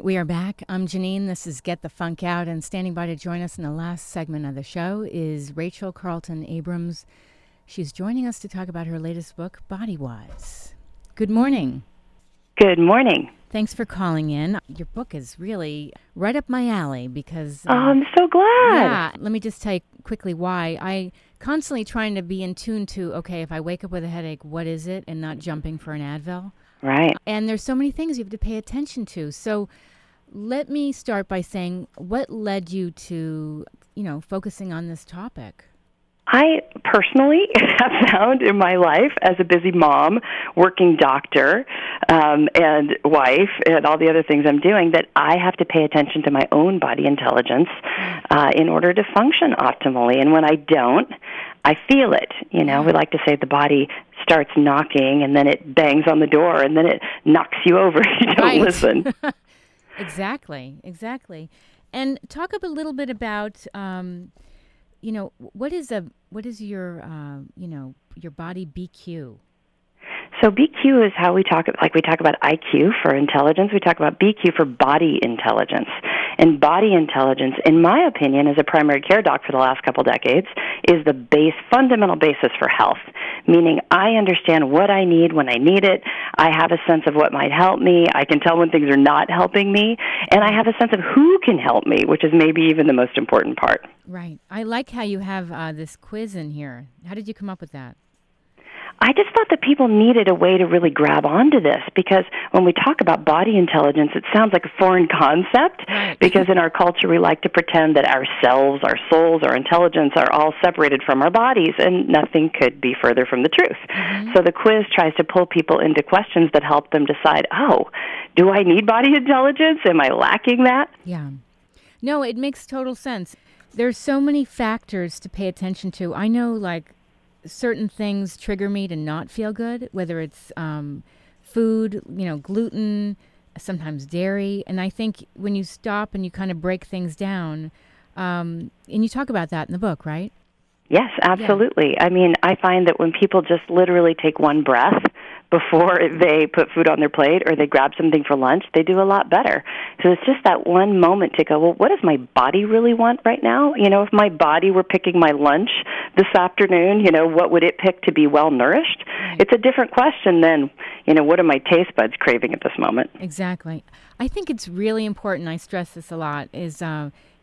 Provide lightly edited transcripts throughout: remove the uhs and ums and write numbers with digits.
right, we are back. I'm Janine. This is Get the Funk Out, and standing by to join us in the last segment of the show is Rachel Carlton Abrams. She's joining us to talk about her latest book, Body Wise. Good morning. Good morning. Thanks for calling in. Your book is really right up my alley because... oh, I'm so glad. Yeah. Let me just tell you quickly why. I constantly trying to be in tune to, okay, if I wake up with a headache, what is it? And not jumping for an Advil. Right. And there's so many things you have to pay attention to. So let me start by saying, what led you to, focusing on this topic? I personally have found in my life as a busy mom, working doctor, and wife, and all the other things I'm doing, that I have to pay attention to my own body intelligence in order to function optimally. And when I don't, I feel it. We like to say the body starts knocking, and then it bangs on the door, and then it knocks you over if you don't listen. Exactly. And talk a little bit about... what is your your body BQ? So BQ is how we talk, like we talk about IQ for intelligence, we talk about BQ for body intelligence. And body intelligence, in my opinion, as a primary care doc for the last couple decades, is the fundamental basis for health, meaning I understand what I need when I need it, I have a sense of what might help me, I can tell when things are not helping me, and I have a sense of who can help me, which is maybe even the most important part. Right. I like how you have this quiz in here. How did you come up with that? I just thought that people needed a way to really grab onto this, because when we talk about body intelligence, it sounds like a foreign concept, because in our culture we like to pretend that ourselves, our souls, our intelligence are all separated from our bodies, and nothing could be further from the truth. Mm-hmm. So the quiz tries to pull people into questions that help them decide, do I need body intelligence? Am I lacking that? Yeah. No, it makes total sense. There's so many factors to pay attention to. I know, certain things trigger me to not feel good, whether it's food, gluten, sometimes dairy. And I think when you stop and you kind of break things down, and you talk about that in the book, right? Yes, absolutely. Yeah. I mean, I find that when people just literally take one breath before they put food on their plate or they grab something for lunch, they do a lot better. So it's just that one moment to go, well, what does my body really want right now? If my body were picking my lunch this afternoon, what would it pick to be well-nourished? Right. It's a different question than, what are my taste buds craving at this moment? Exactly. I think it's really important, I stress this a lot, is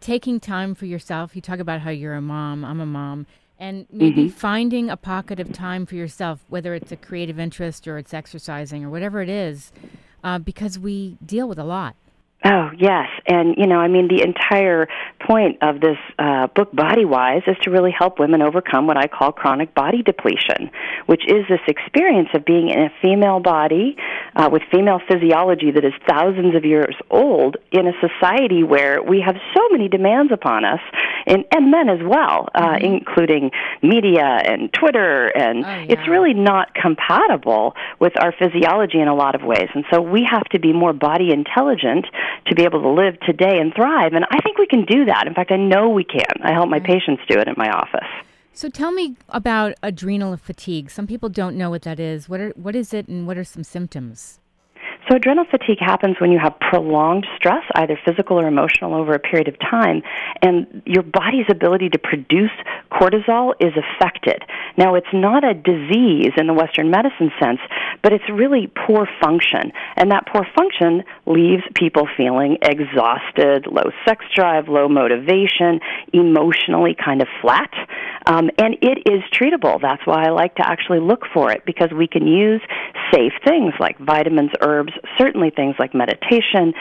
taking time for yourself. You talk about how you're a mom, I'm a mom. And maybe finding a pocket of time for yourself, whether it's a creative interest or it's exercising or whatever it is, because we deal with a lot. Oh, yes. And, the entire point of this book, Body Wise, is to really help women overcome what I call chronic body depletion, which is this experience of being in a female body with female physiology that is thousands of years old in a society where we have so many demands upon us, and men as well, including media and Twitter. And it's really not compatible with our physiology in a lot of ways. And so we have to be more body intelligent to be able to live today and thrive. And I think we can do that. In fact, I know we can. I help my patients do it in my office. So tell me about adrenal fatigue. Some people don't know what that is. What is it, and what are some symptoms? So adrenal fatigue happens when you have prolonged stress, either physical or emotional, over a period of time, and your body's ability to produce cortisol is affected. Now, it's not a disease in the Western medicine sense, but it's really poor function, and that poor function leaves people feeling exhausted, low sex drive, low motivation, emotionally kind of flat, and it is treatable. That's why I like to actually look for it, because we can use safe things like vitamins, herbs, certainly things like meditation,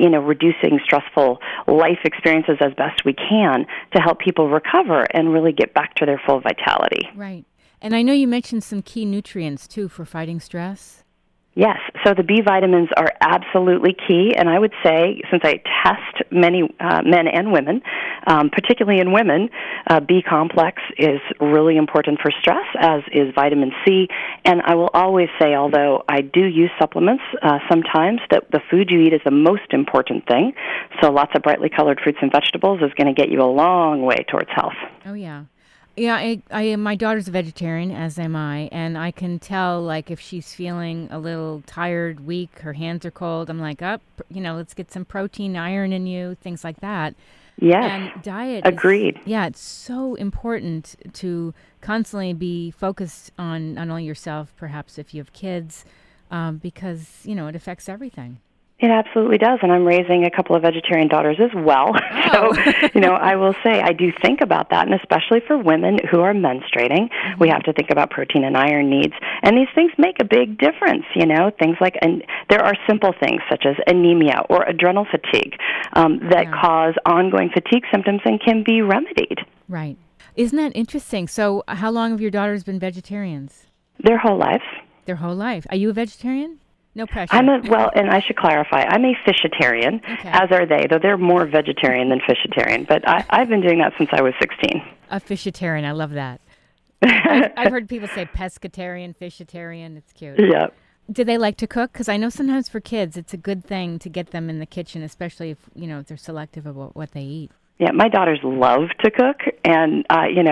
reducing stressful life experiences as best we can to help people recover and really get back to their full vitality. Right. And I know you mentioned some key nutrients, too, for fighting stress. Yes. So the B vitamins are absolutely key. And I would say, since I test many men and women, particularly in women, B complex is really important for stress, as is vitamin C. And I will always say, although I do use supplements sometimes, that the food you eat is the most important thing. So lots of brightly colored fruits and vegetables is going to get you a long way towards health. Oh, yeah. Yeah, I my daughter's a vegetarian, as am I, and I can tell, like, if she's feeling a little tired, weak, her hands are cold, I'm like, let's get some protein, iron in you, things like that. Yes. And diet. Agreed. It's so important to constantly be focused on not only yourself, perhaps if you have kids, because, it affects everything. It absolutely does, and I'm raising a couple of vegetarian daughters as well. Oh. So, I will say I do think about that, and especially for women who are menstruating, we have to think about protein and iron needs, and these things make a big difference, things like, and there are simple things such as anemia or adrenal fatigue that cause ongoing fatigue symptoms and can be remedied. Right. Isn't that interesting? So how long have your daughters been vegetarians? Their whole life. Their whole life. Are you a vegetarian? No pressure. And I should clarify, I'm a fishitarian, as are they, though they're more vegetarian than fishitarian. But I've been doing that since I was 16. A fishitarian, I love that. I've heard people say pescatarian, fishitarian, it's cute. Yeah. Do they like to cook? Because I know sometimes for kids it's a good thing to get them in the kitchen, especially if, if they're selective about what they eat. Yeah, my daughters love to cook, and, I'm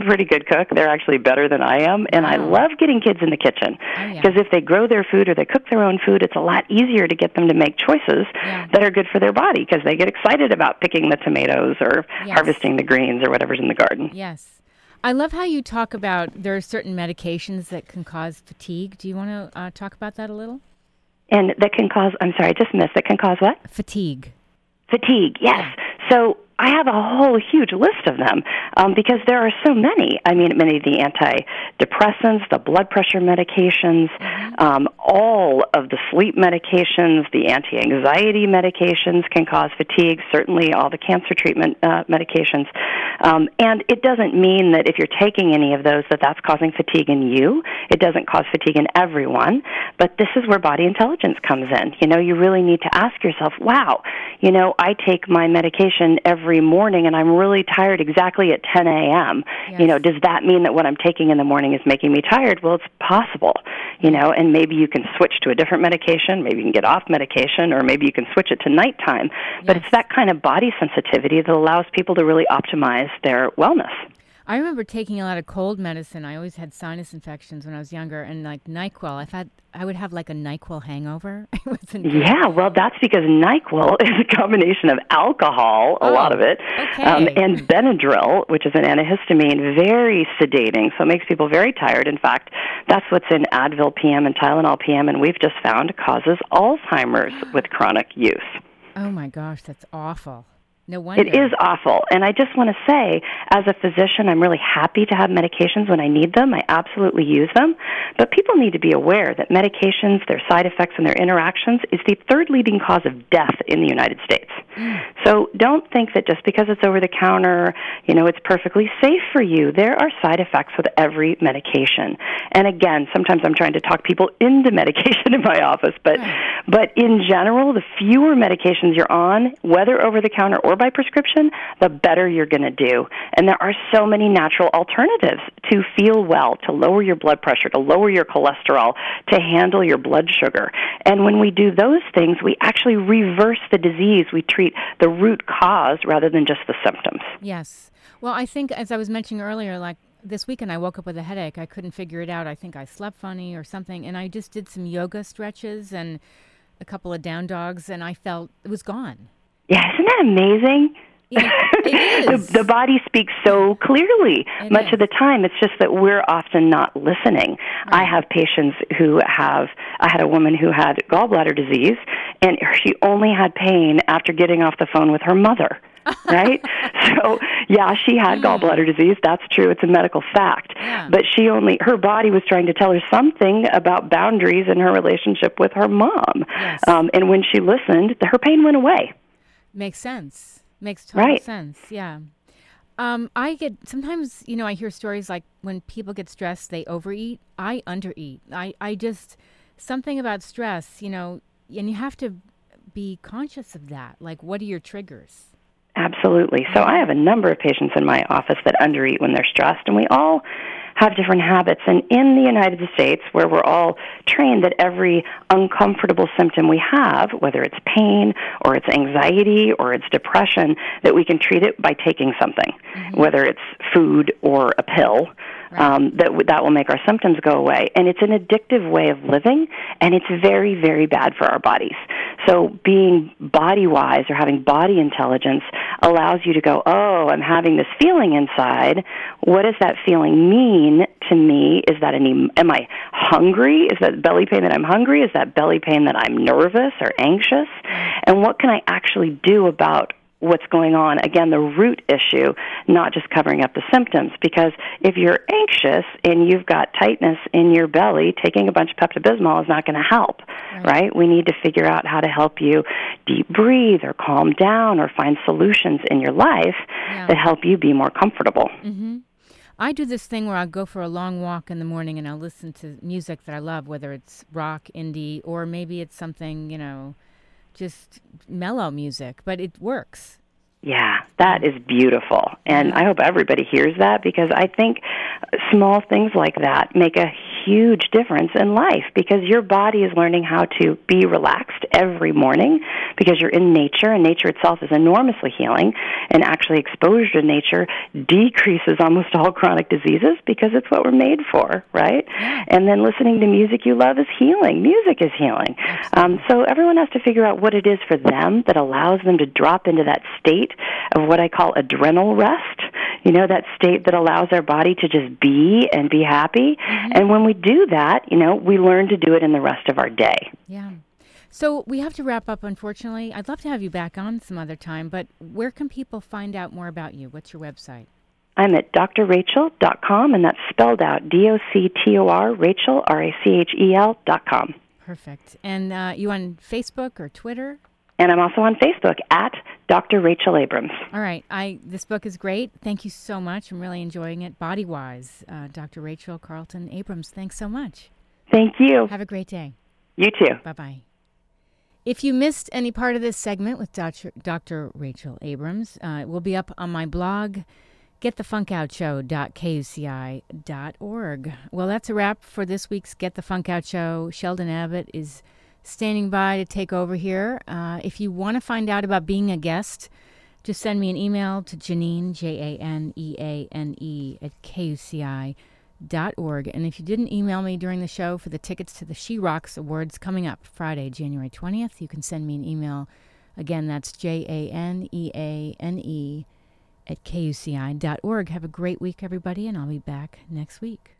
a pretty good cook. They're actually better than I am, and I love getting kids in the kitchen because if they grow their food or they cook their own food, it's a lot easier to get them to make choices that are good for their body because they get excited about picking the tomatoes or harvesting the greens or whatever's in the garden. Yes. I love how you talk about there are certain medications that can cause fatigue. Do you want to talk about that a little? And that can cause, I'm sorry, I just missed, that can cause what? Fatigue. Fatigue, yes. Yeah. So I have a whole huge list of them because there are so many. I mean, many of the antidepressants, the blood pressure medications, all of the sleep medications, the anti-anxiety medications can cause fatigue, certainly all the cancer treatment medications. And it doesn't mean that if you're taking any of those that that's causing fatigue in you. It doesn't cause fatigue in everyone. But this is where body intelligence comes in. You really need to ask yourself, wow, I take my medication every morning and I'm really tired exactly at 10 a.m. Yes. Does that mean that what I'm taking in the morning is making me tired? Well, it's possible, and maybe you can switch to a different medication. Maybe you can get off medication or maybe you can switch it to nighttime. Yes. But it's that kind of body sensitivity that allows people to really optimize their wellness. I remember taking a lot of cold medicine. I always had sinus infections when I was younger, and like NyQuil. I would have like a NyQuil hangover. Yeah, well, that's because NyQuil is a combination of alcohol, a lot of it, and Benadryl, which is an antihistamine, very sedating, so it makes people very tired. In fact, that's what's in Advil PM and Tylenol PM, and we've just found causes Alzheimer's with chronic use. Oh my gosh, that's awful. No wonder. It is awful. And I just want to say, as a physician, I'm really happy to have medications when I need them. I absolutely use them. But people need to be aware that medications, their side effects, and their interactions is the third leading cause of death in the United States. So don't think that just because it's over the counter, it's perfectly safe for you. There are side effects with every medication. And again, sometimes I'm trying to talk people into medication in my office. But in general, the fewer medications you're on, whether over the counter or by prescription, the better you're going to do. And there are so many natural alternatives to feel well, to lower your blood pressure, to lower your cholesterol, to handle your blood sugar. And when we do those things, we actually reverse the disease. We treat the root cause rather than just the symptoms. Yes. Well, I think, as I was mentioning earlier, like this weekend I woke up with a headache. I couldn't figure it out. I think I slept funny or something. And I just did some yoga stretches and a couple of down dogs, and I felt it was gone. Yeah, isn't that amazing? Yeah, it is. The body speaks so clearly much of the time. It's just that we're often not listening. Right. I have patients I had a woman who had gallbladder disease, and she only had pain after getting off the phone with her mother. Right? So, yeah, she had gallbladder disease. That's true. It's a medical fact. Yeah. But her body was trying to tell her something about boundaries in her relationship with her mom. Yes. And when she listened, her pain went away. Makes sense. Makes total sense. Yeah. Sometimes, I hear stories like when people get stressed, they overeat. I undereat. Something about stress, and you have to be conscious of that. Like, what are your triggers? Absolutely. So I have a number of patients in my office that undereat when they're stressed, and we all have different habits. And in the United States, where we're all trained that every uncomfortable symptom we have, whether it's pain or it's anxiety or it's depression, that we can treat it by taking something, mm-hmm. whether it's food or a pill, right. that will make our symptoms go away. And it's an addictive way of living, and it's very, very bad for our bodies. So being body wise or having body intelligence allows you to go, oh, I'm having this feeling inside. What does that feeling mean to me? Is that am I hungry? Is that belly pain that I'm hungry? Is that belly pain that I'm nervous or anxious? And what can I actually do about what's going on? Again, the root issue, not just covering up the symptoms. Because if you're anxious and you've got tightness in your belly, taking a bunch of Pepto-Bismol is not going to help, right? We need to figure out how to help you deep breathe or calm down or find solutions in your life that help you be more comfortable. Mm-hmm. I do this thing where I'll go for a long walk in the morning and I'll listen to music that I love, whether it's rock, indie, or maybe it's something, just mellow music, but it works. Yeah, that is beautiful. And I hope everybody hears that, because I think small things like that make a huge difference in life, because your body is learning how to be relaxed every morning because you're in nature, and nature itself is enormously healing. And actually, exposure to nature decreases almost all chronic diseases because it's what we're made for, right? And then listening to music you love is healing. Music is healing. So everyone has to figure out what it is for them that allows them to drop into that state of what I call adrenal rest, that state that allows our body to just be and be happy. Mm-hmm. And when we do that, we learn to do it in the rest of our day. Yeah. So we have to wrap up, unfortunately. I'd love to have you back on some other time, but where can people find out more about you? What's your website? I'm at drrachel.com, and that's spelled out D-O-C-T-O-R, Rachel, R-A-C-H-E-L.com. Perfect. And you on Facebook or Twitter? And I'm also on Facebook at Dr. Rachel Abrams. All right. This book is great. Thank you so much. I'm really enjoying it. Body Wise, Dr. Rachel Carlton Abrams, thanks so much. Thank you. Have a great day. You too. Bye-bye. If you missed any part of this segment with Dr. Rachel Abrams, it will be up on my blog, getthefunkoutshow.kuci.org. Well, that's a wrap for this week's Get the Funk Out Show. Sheldon Abbott is standing by to take over here. If you want to find out about being a guest, just send me an email to Janine, J-A-N-E-A-N-E, at KUCI.org. And if you didn't email me during the show for the tickets to the She Rocks Awards coming up Friday, January 20th, you can send me an email. Again, that's J-A-N-E-A-N-E at KUCI.org. Have a great week, everybody, and I'll be back next week.